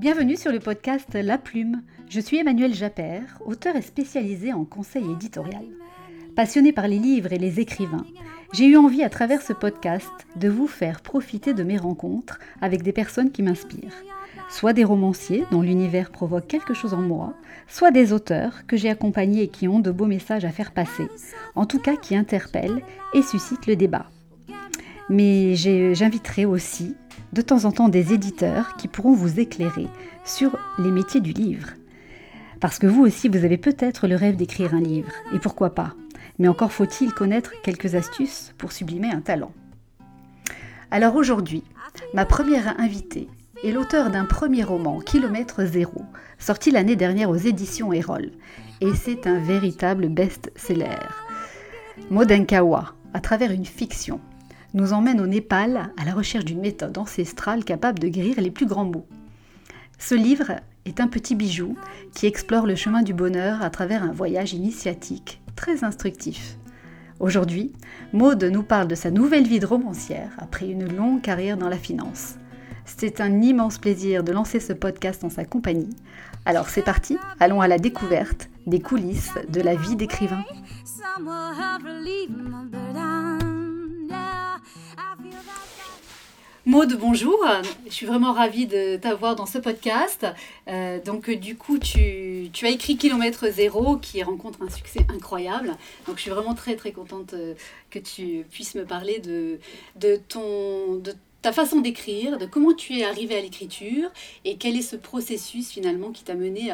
Bienvenue sur le podcast La Plume. Je suis Emmanuelle Japper, auteure et spécialisée en conseil éditorial. Passionnée par les livres et les écrivains, j'ai eu envie à travers ce podcast de vous faire profiter de mes rencontres avec des personnes qui m'inspirent. Soit des romanciers dont l'univers provoque quelque chose en moi, soit des auteurs que j'ai accompagnés et qui ont de beaux messages à faire passer, en tout cas qui interpellent et suscitent le débat. Mais j'inviterai aussi de temps en temps des éditeurs qui pourront vous éclairer sur les métiers du livre. Parce que vous aussi, vous avez peut-être le rêve d'écrire un livre, et pourquoi pas. Mais encore faut-il connaître quelques astuces pour sublimer un talent. Alors aujourd'hui, ma première invitée est l'auteur d'un premier roman, Kilomètre Zéro, sorti l'année dernière aux éditions Eyrolles. Et c'est un véritable best-seller. Maud Ankaoua, à travers une fiction, nous emmène au Népal à la recherche d'une méthode ancestrale capable de guérir les plus grands maux. Ce livre est un petit bijou qui explore le chemin du bonheur à travers un voyage initiatique très instructif. Aujourd'hui, Maud nous parle de sa nouvelle vie de romancière après une longue carrière dans la finance. C'est un immense plaisir de lancer ce podcast en sa compagnie. Alors c'est parti, allons à la découverte des coulisses de la vie d'écrivain. Maud, bonjour. Je suis vraiment ravie de t'avoir dans ce podcast. Tu as écrit Kilomètre Zéro qui rencontre un succès incroyable. Donc, je suis vraiment très, très contente que tu puisses me parler de ta façon d'écrire, de comment tu es arrivée à l'écriture et quel est ce processus finalement qui t'a menée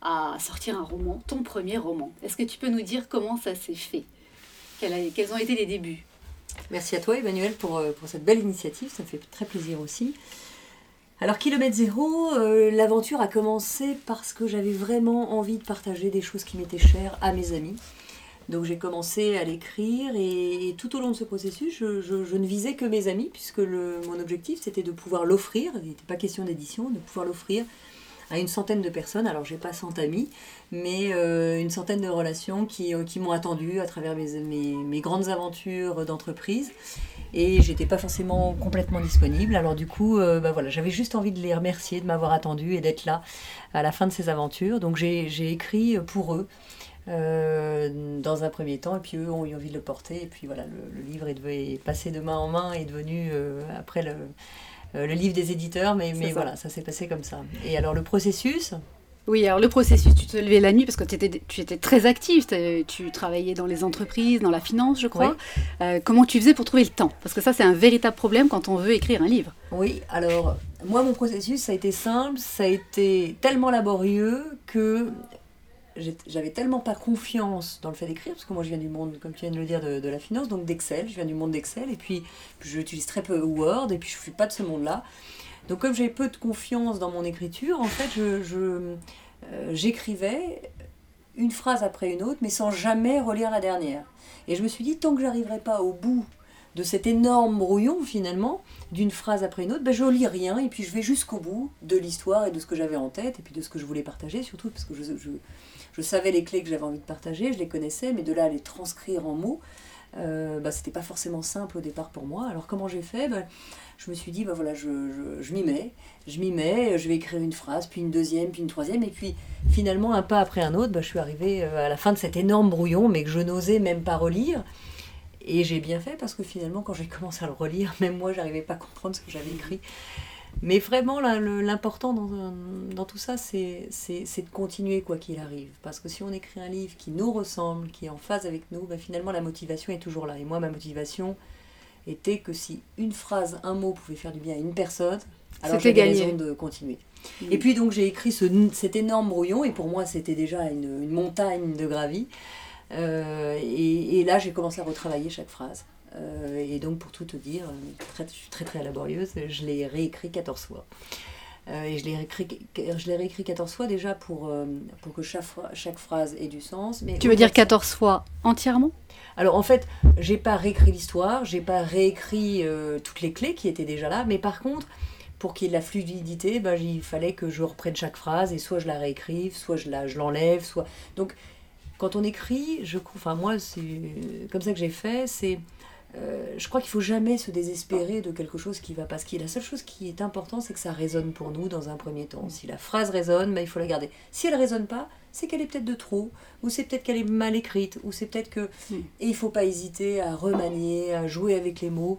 à sortir un roman, ton premier roman. Est-ce que tu peux nous dire comment ça s'est fait ? Quels ont été les débuts ? Merci à toi, Emmanuelle, pour cette belle initiative. Ça me fait très plaisir aussi. Alors, Kilomètre Zéro, l'aventure a commencé parce que j'avais vraiment envie de partager des choses qui m'étaient chères à mes amis. Donc, j'ai commencé à l'écrire et tout au long de ce processus, je ne visais que mes amis puisque mon objectif, c'était de pouvoir l'offrir. Il n'était pas question d'édition, de pouvoir l'offrir à une centaine de personnes. Alors, j'ai pas 100 amis, mais une centaine de relations qui m'ont attendue à travers mes grandes aventures d'entreprise. Et j'étais pas forcément complètement disponible. Alors du coup, j'avais juste envie de les remercier de m'avoir attendue et d'être là à la fin de ces aventures. Donc, j'ai écrit pour eux dans un premier temps, et puis eux ont eu envie de le porter. Et puis voilà, le livre est passé de main en main et est devenu après le livre des éditeurs, mais voilà, ça s'est passé comme ça. Et alors le processus ? Oui, alors le processus, tu te levais la nuit parce que tu étais très active, tu travaillais dans les entreprises, dans la finance, je crois. Oui. Comment tu faisais pour trouver le temps ? Parce que ça, c'est un véritable problème quand on veut écrire un livre. Oui, alors moi, mon processus, ça a été simple, ça a été tellement laborieux que j'avais tellement pas confiance dans le fait d'écrire, parce que moi je viens du monde, comme tu viens de le dire, de la finance, donc d'Excel, je viens du monde d'Excel, et puis j'utilise très peu Word, et puis je suis pas de ce monde-là. Donc comme j'avais peu de confiance dans mon écriture, en fait, j'écrivais une phrase après une autre, mais sans jamais relire la dernière. Et je me suis dit, tant que j'arriverai pas au bout de cet énorme brouillon, finalement, d'une phrase après une autre, je lis rien, et puis je vais jusqu'au bout de l'histoire et de ce que j'avais en tête, et puis de ce que je voulais partager, surtout, parce que je savais les clés que j'avais envie de partager, je les connaissais, mais de là à les transcrire en mots, c'était pas forcément simple au départ pour moi. Alors comment j'ai fait ? Je me suis dit, je m'y mets, je vais écrire une phrase, puis une deuxième, puis une troisième, et puis finalement, un pas après un autre, je suis arrivée à la fin de cet énorme brouillon, mais que je n'osais même pas relire. Et j'ai bien fait, parce que finalement, quand j'ai commencé à le relire, même moi, j'arrivais pas à comprendre ce que j'avais écrit. Mais vraiment, l'important dans tout ça, c'est de continuer quoi qu'il arrive. Parce que si on écrit un livre qui nous ressemble, qui est en phase avec nous, finalement, la motivation est toujours là. Et moi, ma motivation était que si une phrase, un mot pouvait faire du bien à une personne, alors j'avais raison de continuer. Mmh. Et puis donc, j'ai écrit cet énorme brouillon, et pour moi, c'était déjà une montagne de gravier. Et là, j'ai commencé à retravailler chaque phrase. Et donc, pour tout te dire, je suis très très laborieuse, je l'ai réécrit 14 fois. Et je l'ai réécrit 14 fois déjà pour que chaque phrase ait du sens. Mais tu veux dire 14 fois entièrement ? Alors en fait, j'ai pas réécrit l'histoire, j'ai pas réécrit toutes les clés qui étaient déjà là, mais par contre, pour qu'il y ait de la fluidité, il fallait que je reprenne chaque phrase et soit je la réécrive, soit je l'enlève, soit... Donc, quand on écrit, moi, c'est comme ça que j'ai fait, c'est Je crois qu'il ne faut jamais se désespérer de quelque chose qui ne va pas. La seule chose qui est importante, c'est que ça résonne pour nous dans un premier temps. Si la phrase résonne, il faut la garder. Si elle ne résonne pas, c'est qu'elle est peut-être de trop, ou c'est peut-être qu'elle est mal écrite, ou c'est peut-être que... Et il ne faut pas hésiter à remanier, à jouer avec les mots.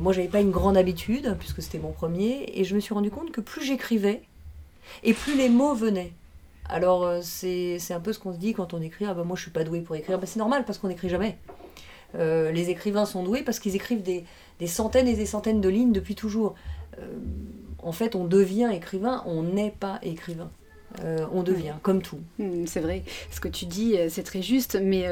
Moi, je n'avais pas une grande habitude, puisque c'était mon premier, et je me suis rendu compte que plus j'écrivais, et plus les mots venaient. Alors, c'est un peu ce qu'on se dit quand on écrit « Ah ben moi, je ne suis pas douée pour écrire ». Ben, c'est normal, parce qu'on n'écrit jamais. Les écrivains sont doués parce qu'ils écrivent des centaines et des centaines de lignes depuis toujours. En fait, on devient écrivain, on n'est pas écrivain. On devient, comme tout. C'est vrai, ce que tu dis, c'est très juste. Mais,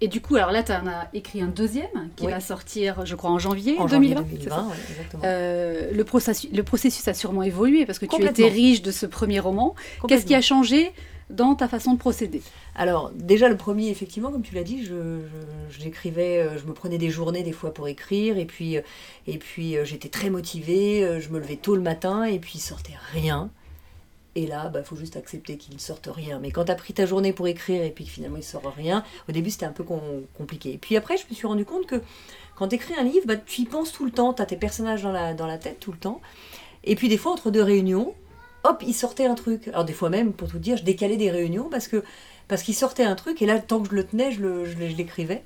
et du coup, alors là, tu en as écrit un deuxième qui va sortir, je crois, en janvier 2020. Ouais, exactement. Le processus a sûrement évolué parce que tu étais riche de ce premier roman. Qu'est-ce qui a changé dans ta façon de procéder? Alors, déjà, le premier, effectivement, comme tu l'as dit, j'écrivais, je me prenais des journées, des fois, pour écrire, et puis j'étais très motivée, je me levais tôt le matin, et puis il sortait rien. Et là, bah, faut juste accepter qu'il ne sorte rien. Mais quand tu as pris ta journée pour écrire, et puis que finalement, il ne sort rien, au début, c'était un peu compliqué. Et puis après, je me suis rendu compte que quand tu écris un livre, bah, tu y penses tout le temps, tu as tes personnages dans la tête tout le temps. Et puis, des fois, entre deux réunions, hop, il sortait un truc. Alors des fois même, pour tout dire, je décalais des réunions parce qu'il sortait un truc, et là, tant que je le tenais, je l'écrivais.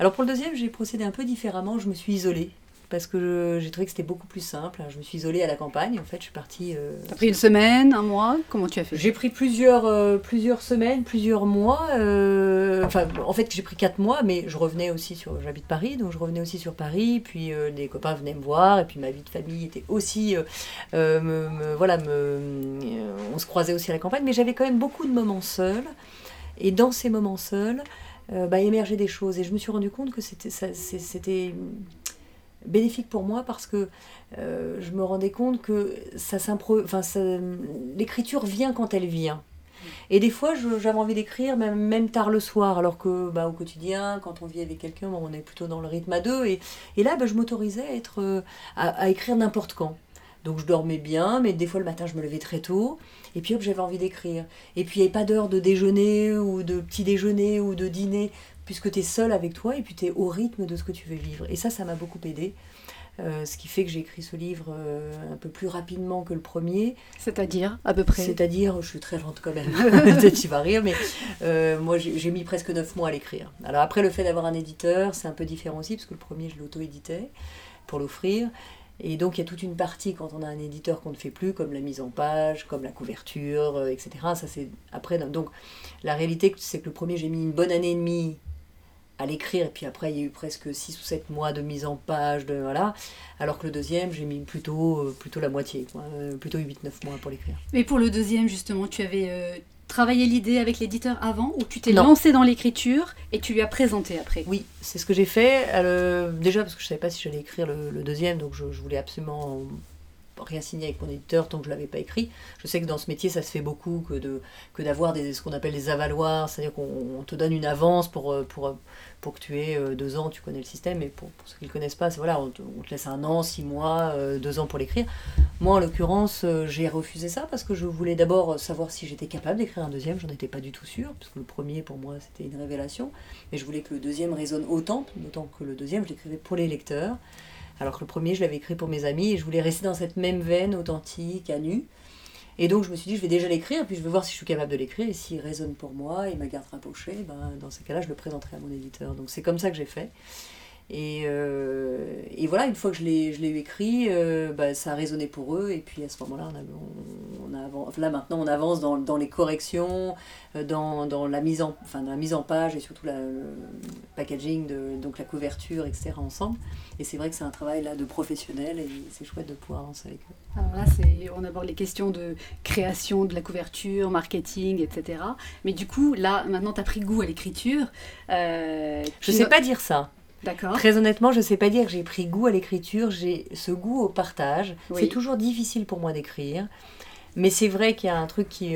Alors pour le deuxième, j'ai procédé un peu différemment, je me suis isolée, parce que j'ai trouvé que c'était beaucoup plus simple. Je me suis isolée à la campagne, en fait, je suis partie... T'as pris une semaine, un mois, comment tu as fait? J'ai pris plusieurs semaines, plusieurs mois, en fait, j'ai pris 4 mois, mais j'habite Paris, donc je revenais aussi sur Paris, puis des copains venaient me voir, et puis ma vie de famille était aussi... on se croisait aussi à la campagne, mais j'avais quand même beaucoup de moments seuls, et dans ces moments seuls, émergeaient des choses, et je me suis rendu compte que c'était bénéfique pour moi parce que je me rendais compte que l'écriture vient quand elle vient. Et des fois, j'avais envie d'écrire même tard le soir, alors que au quotidien, quand on vit avec quelqu'un, on est plutôt dans le rythme à deux. Et là, je m'autorisais à à écrire n'importe quand. Donc je dormais bien, mais des fois le matin, je me levais très tôt. Et puis hop, j'avais envie d'écrire. Et puis il n'y avait pas d'heure de déjeuner ou de petit déjeuner ou de dîner, puisque tu es seule avec toi et puis tu es au rythme de ce que tu veux vivre. Et ça m'a beaucoup aidée. Ce qui fait que j'ai écrit ce livre un peu plus rapidement que le premier. C'est-à-dire, à peu près? C'est-à-dire, je suis très lente quand même, peut-être tu vas rire, mais moi j'ai mis presque 9 mois à l'écrire. Alors après, le fait d'avoir un éditeur, c'est un peu différent aussi, parce que le premier, je l'auto-éditais pour l'offrir. Et donc, il y a toute une partie, quand on a un éditeur qu'on ne fait plus, comme la mise en page, comme la couverture, etc. Ça, c'est après. Donc, la réalité, c'est que le premier, j'ai mis une bonne année et demie à l'écrire, et puis après, il y a eu presque 6 ou 7 mois de mise en page, alors que le deuxième, j'ai mis plutôt la moitié, quoi, plutôt 8-9 mois pour l'écrire. Mais pour le deuxième, justement, tu avais... travailler l'idée avec l'éditeur avant, ou tu t'es lancée dans l'écriture et tu lui as présenté après? Oui, c'est ce que j'ai fait. Déjà parce que je ne savais pas si j'allais écrire le deuxième, donc je voulais absolument rien signer avec mon éditeur tant que je ne l'avais pas écrit. Je sais que dans ce métier, ça se fait beaucoup que d'avoir ce qu'on appelle des avaloirs, c'est-à-dire qu'on te donne une avance pour que tu aies 2 ans, tu connais le système, et pour ceux qui ne le connaissent pas, on te laisse 1 an, 6 mois, 2 ans pour l'écrire. Moi, en l'occurrence, j'ai refusé ça parce que je voulais d'abord savoir si j'étais capable d'écrire un deuxième, j'en étais pas du tout sûre, parce que le premier, pour moi, c'était une révélation, mais je voulais que le deuxième résonne autant, d'autant que le deuxième, je l'écrivais pour les lecteurs, alors que le premier, je l'avais écrit pour mes amis, et je voulais rester dans cette même veine authentique, à nu. Et donc je me suis dit, je vais déjà l'écrire, puis je vais voir si je suis capable de l'écrire, et s'il résonne pour moi, et ma garde rapprochée, dans ces cas-là, je le présenterai à mon éditeur. Donc c'est comme ça que j'ai fait. Et voilà, une fois que je l'ai écrit, ça a résonné pour eux, et puis à ce moment-là, on avance dans les corrections, dans la mise en page, et surtout le packaging, donc la couverture, etc. ensemble. Et c'est vrai que c'est un travail là, de professionnel, et c'est chouette de pouvoir avancer avec eux. Alors là, on aborde les questions de création de la couverture, marketing, etc. Mais du coup, là, maintenant, tu as pris goût à l'écriture. Je ne sais pas dire ça. D'accord. Très honnêtement, je ne sais pas dire que j'ai pris goût à l'écriture, j'ai ce goût au partage. Oui. C'est toujours difficile pour moi d'écrire, Mais c'est vrai qu'il y a un truc qui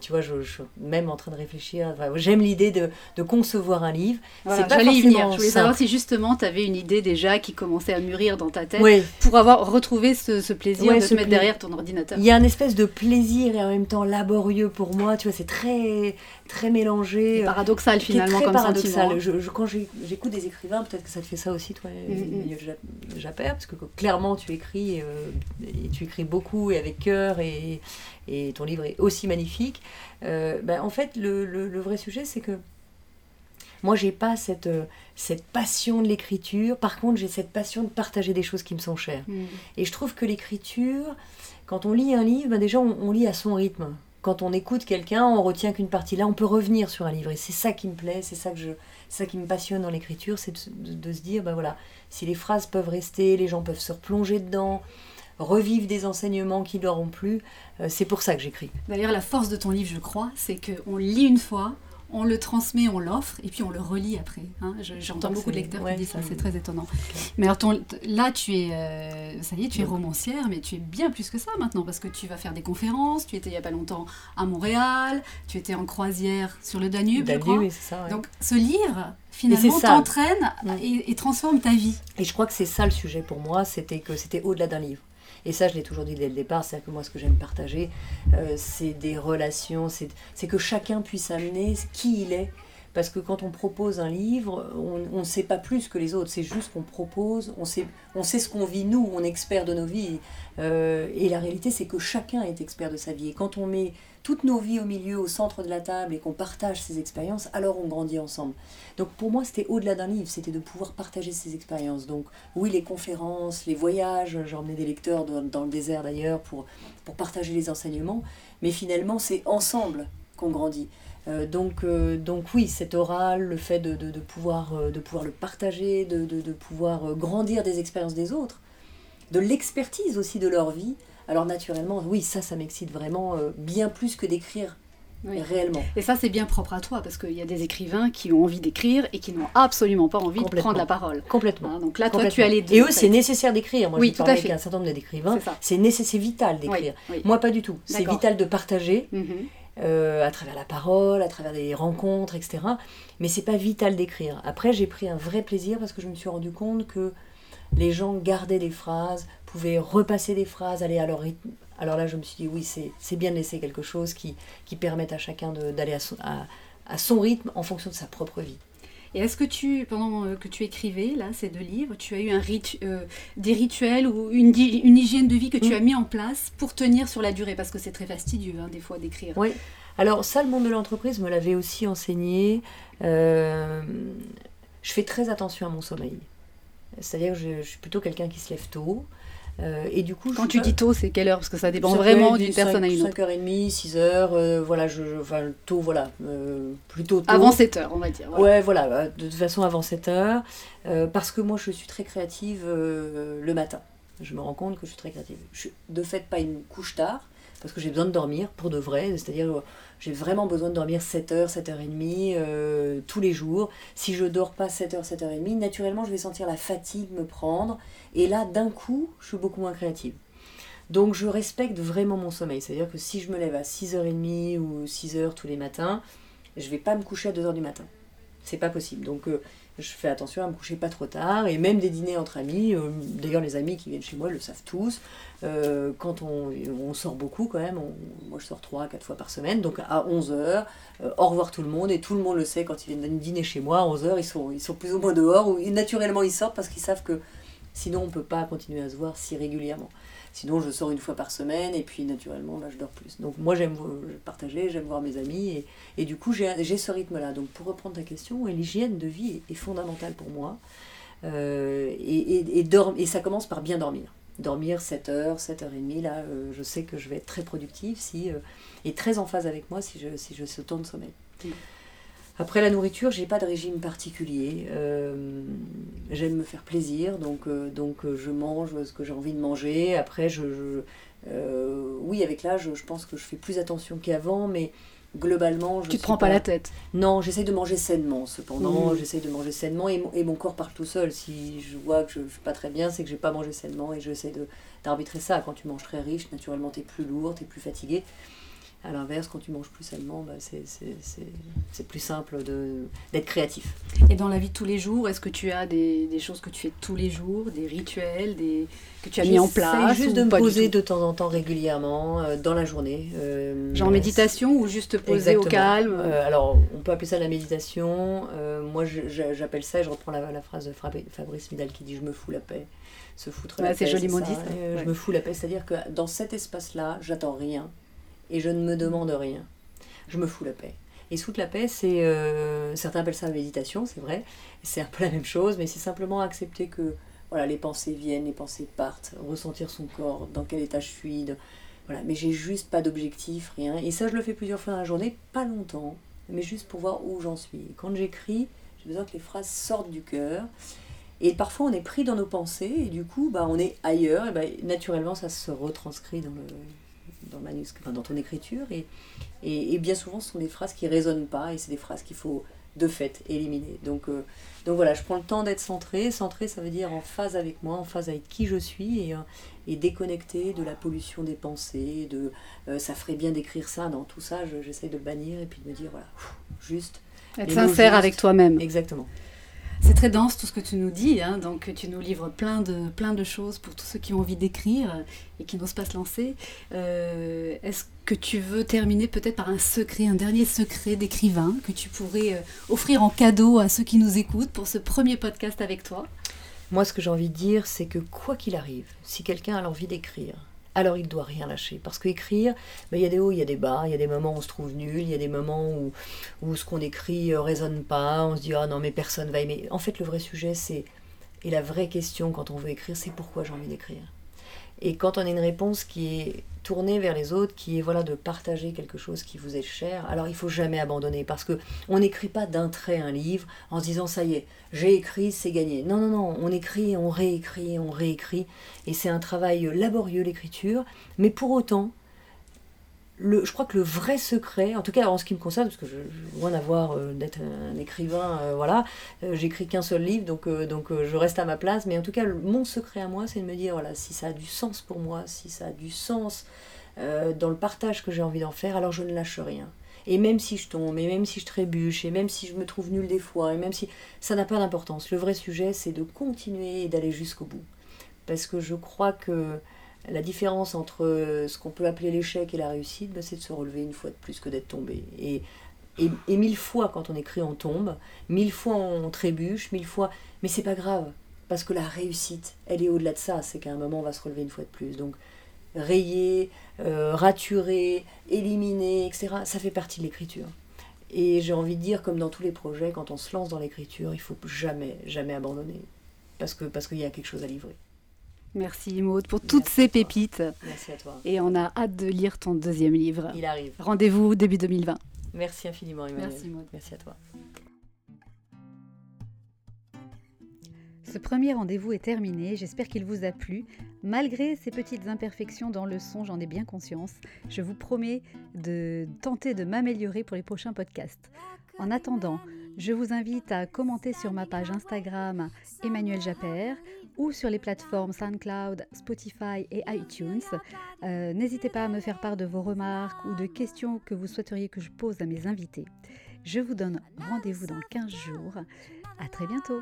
tu vois, je suis même en train de réfléchir. Enfin, j'aime l'idée de concevoir un livre. Voilà, c'est pas forcément venir. Je voulais savoir si justement tu avais une idée déjà qui commençait à mûrir dans ta tête pour avoir retrouvé ce plaisir de te mettre derrière ton ordinateur. Il y a un espèce de plaisir et en même temps laborieux pour moi. Tu vois, c'est très, très mélangé. C'est paradoxal finalement comme paradoxal. Sentiment. Quand j'écoute des écrivains, peut-être que ça te fait ça aussi, toi, Emmanuelle Japper, parce que clairement tu écris et tu écris beaucoup et avec cœur et ton livre est aussi magnifique. En fait, le vrai sujet, c'est que moi, j'ai pas cette passion de l'écriture. Par contre, j'ai cette passion de partager des choses qui me sont chères. Mmh. Et je trouve que l'écriture, quand on lit un livre, déjà, on lit à son rythme. Quand on écoute quelqu'un, on retient qu'une partie. Là, on peut revenir sur un livre. Et c'est ça qui me plaît, c'est ça qui me passionne dans l'écriture, c'est de se dire, voilà, si les phrases peuvent rester, les gens peuvent se replonger dedans, revivre des enseignements qui leur ont plu. C'est pour ça que j'écris. D'ailleurs, la force de ton livre, je crois, c'est qu'on lit une fois, on le transmet, on l'offre, et puis on le relit après. Hein. J'entends beaucoup de lecteurs qui disent ça, c'est très étonnant. Okay. Mais alors, là, tu es romancière, mais tu es bien plus que ça maintenant, parce que tu vas faire des conférences, tu étais il n'y a pas longtemps à Montréal, tu étais en croisière sur le Danube, je crois. Oui, c'est ça, ouais. Donc, ce livre, finalement, t'entraîne et transforme ta vie. Et je crois que c'est ça le sujet pour moi, c'était que c'était au-delà d'un livre. Et ça, je l'ai toujours dit dès le départ, c'est-à-dire que moi, ce que j'aime partager, c'est des relations, c'est que chacun puisse amener qui il est. Parce que quand on propose un livre, on ne sait pas plus que les autres, c'est juste qu'on propose, on sait ce qu'on vit nous, on est expert de nos vies. Et la réalité, c'est que chacun est expert de sa vie. Et quand on met toutes nos vies au milieu, au centre de la table, et qu'on partage ces expériences, alors on grandit ensemble. Donc pour moi, c'était au-delà d'un livre, c'était de pouvoir partager ces expériences. Donc oui, les conférences, les voyages, j'ai emmené des lecteurs dans le désert d'ailleurs pour partager les enseignements, mais finalement c'est ensemble qu'on grandit. Donc oui, cet oral, le fait de pouvoir le partager, de pouvoir grandir des expériences des autres, de l'expertise aussi de leur vie. Alors naturellement, oui, ça m'excite vraiment bien plus que d'écrire réellement. Et ça, c'est bien propre à toi, parce qu'il y a des écrivains qui ont envie d'écrire et qui n'ont absolument pas envie de prendre la parole. Complètement. Hein, donc là, toi, tu as les deux. Et eux, c'est nécessaire d'écrire. Moi, je parlais avec un certain nombre d'écrivains. C'est vital d'écrire. Oui. Moi, pas du tout. D'accord. C'est vital de partager. Mm-hmm. À travers la parole, à travers des rencontres, etc. Mais c'est pas vital d'écrire. Après, j'ai pris un vrai plaisir parce que je me suis rendu compte que les gens gardaient des phrases, pouvaient repasser des phrases, aller à leur rythme. Alors là, je me suis dit, oui, c'est bien de laisser quelque chose qui permette à chacun d'aller à son rythme en fonction de sa propre vie. Et est-ce que pendant que tu écrivais là, ces deux livres, tu as eu des rituels ou une hygiène de vie que tu as mis en place pour tenir sur la durée ? Parce que c'est très fastidieux, des fois, d'écrire. Oui. Alors ça, le monde de l'entreprise me l'avait aussi enseigné. Je fais très attention à mon sommeil. C'est-à-dire que je suis plutôt quelqu'un qui se lève tôt. Et du coup, quand tu dis tôt, c'est quelle heure ? Parce que ça dépend vraiment d'une personne à une autre. 5h30, 6h, voilà, tôt, voilà, plutôt tôt. Avant 7h, on va dire. Voilà. Ouais, voilà, de toute façon avant 7h, parce que moi je suis très créative le matin. Je me rends compte que je suis très créative. Je suis de fait pas une couche tard, parce que j'ai besoin de dormir pour de vrai, c'est-à-dire j'ai vraiment besoin de dormir 7h, 7h30 tous les jours. Si je dors pas 7h, 7h30, naturellement je vais sentir la fatigue me prendre et là d'un coup je suis beaucoup moins créative. Donc je respecte vraiment mon sommeil, c'est-à-dire que si je me lève à 6h30 ou 6h tous les matins, je vais pas me coucher à 2h du matin. C'est pas possible. Donc je fais attention à me coucher pas trop tard, et même des dîners entre amis, d'ailleurs les amis qui viennent chez moi le savent tous, quand on sort beaucoup quand même, moi je sors 3-4 fois par semaine, donc à 11h, au revoir tout le monde, et tout le monde le sait, quand ils viennent dîner chez moi, à 11h ils sont plus ou moins dehors, ou naturellement ils sortent parce qu'ils savent que sinon on peut pas continuer à se voir si régulièrement. Sinon je sors une fois par semaine, et puis naturellement là je dors plus. Donc moi j'aime partager, j'aime voir mes amis, et du coup j'ai ce rythme-là. Donc pour reprendre ta question, l'hygiène de vie est fondamentale pour moi, et ça commence par bien dormir. Dormir 7h, 7h30, là je sais que je vais être très productive et très en phase avec moi si je ce temps de sommeil. Mmh. Après la nourriture, j'ai pas de régime particulier. J'aime me faire plaisir, donc je mange ce que j'ai envie de manger. Après, avec l'âge, je pense que je fais plus attention qu'avant, mais globalement... Tu te prends pas la tête. Non, j'essaye de manger sainement, cependant. J'essaye de manger sainement et mon corps parle tout seul. Si je vois que je ne suis pas très bien, c'est que je n'ai pas mangé sainement et j'essaie d'arbitrer ça. Quand tu manges très riche, naturellement, tu es plus lourd, tu es plus fatigué. À l'inverse, quand tu manges plus sainement, bah, c'est plus simple d'être créatif. Et dans la vie de tous les jours, est-ce que tu as des choses que tu fais tous les jours, des rituels que tu as mis en place? Juste de me poser de temps en temps régulièrement, dans la journée. Genre méditation ou juste poser exactement. Au calme alors, on peut appeler ça la méditation. Moi, j'appelle ça, et je reprends la phrase de Fabrice Midal qui dit « Je me fous la paix ». Se foutre la paix, c'est joli maudit. Ouais. Je me fous la paix, c'est-à-dire que dans cet espace-là, j'attends rien. Et je ne me demande rien. Je me fous la paix. Et se foutre la paix, c'est... certains appellent ça la méditation, c'est vrai. C'est un peu la même chose, mais c'est simplement accepter que voilà, les pensées viennent, les pensées partent, ressentir son corps, dans quel état je suis. Voilà. Mais j'ai juste pas d'objectif, rien. Et ça, je le fais plusieurs fois dans la journée, pas longtemps, mais juste pour voir où j'en suis. Et quand j'écris, j'ai besoin que les phrases sortent du cœur. Et parfois, on est pris dans nos pensées, et du coup, bah, on est ailleurs. Et bah, naturellement, ça se retranscrit dans le manuscrit, enfin dans ton écriture, et bien souvent ce sont des phrases qui ne résonnent pas, et c'est des phrases qu'il faut de fait éliminer. Donc voilà, je prends le temps d'être centrée. Centrée, ça veut dire en phase avec moi, en phase avec qui je suis, et déconnectée de la pollution des pensées, ça ferait bien d'écrire ça, dans tout ça, j'essaye de le bannir, et puis de me dire, voilà, juste... Être sincère avec toi-même. Exactement. C'est très dense tout ce que tu nous dis, hein, donc tu nous livres plein de choses pour tous ceux qui ont envie d'écrire et qui n'osent pas se lancer. Est-ce que tu veux terminer peut-être par un dernier secret d'écrivain que tu pourrais offrir en cadeau à ceux qui nous écoutent pour ce premier podcast avec toi? Moi, ce que j'ai envie de dire, c'est que quoi qu'il arrive, si quelqu'un a l'envie d'écrire, alors il ne doit rien lâcher. Parce qu'écrire, ben, y a des hauts, il y a des bas, il y a des moments où on se trouve nul, il y a des moments où ce qu'on écrit ne résonne pas, on se dit « Ah non, mais personne va aimer ». En fait, le vrai sujet, et la vraie question quand on veut écrire, c'est « Pourquoi j'ai envie d'écrire ?» Et quand on a une réponse qui est tournée vers les autres, qui est voilà, de partager quelque chose qui vous est cher, alors il ne faut jamais abandonner, parce qu'on n'écrit pas d'un trait un livre en se disant « ça y est, j'ai écrit, c'est gagné ». Non, non, non, on écrit, on réécrit, on réécrit, et c'est un travail laborieux l'écriture, mais pour autant, je crois que le vrai secret, en tout cas en ce qui me concerne, parce que je loin d'avoir d'être un écrivain, voilà, j'écris qu'un seul livre, donc je reste à ma place, mais en tout cas mon secret à moi, c'est de me dire voilà, si ça a du sens pour moi, si ça a du sens dans le partage que j'ai envie d'en faire, alors je ne lâche rien. Et même si je tombe, et même si je trébuche, et même si je me trouve nulle des fois, et même si ça n'a pas d'importance, le vrai sujet, c'est de continuer et d'aller jusqu'au bout, parce que je crois que la différence entre ce qu'on peut appeler l'échec et la réussite, bah, c'est de se relever une fois de plus que d'être tombé. Et mille fois, quand on écrit, on tombe, mille fois on trébuche, mille fois... Mais c'est pas grave, parce que la réussite, elle est au-delà de ça, c'est qu'à un moment, on va se relever une fois de plus. Donc, rayer, raturer, éliminer, etc., ça fait partie de l'écriture. Et j'ai envie de dire, comme dans tous les projets, quand on se lance dans l'écriture, il faut jamais, jamais abandonner, parce qu'il y a quelque chose à livrer. Merci Maud pour toutes ces pépites. Merci à toi. Et on a hâte de lire ton deuxième livre. Il arrive. Rendez-vous début 2020. Merci infiniment Emmanuelle. Merci Maud. Merci à toi. Ce premier rendez-vous est terminé, j'espère qu'il vous a plu. Malgré ces petites imperfections dans le son, j'en ai bien conscience. Je vous promets de tenter de m'améliorer pour les prochains podcasts. En attendant, je vous invite à commenter sur ma page Instagram Emmanuelle Japper ou sur les plateformes SoundCloud, Spotify et iTunes. N'hésitez pas à me faire part de vos remarques ou de questions que vous souhaiteriez que je pose à mes invités. Je vous donne rendez-vous dans 15 jours. À très bientôt.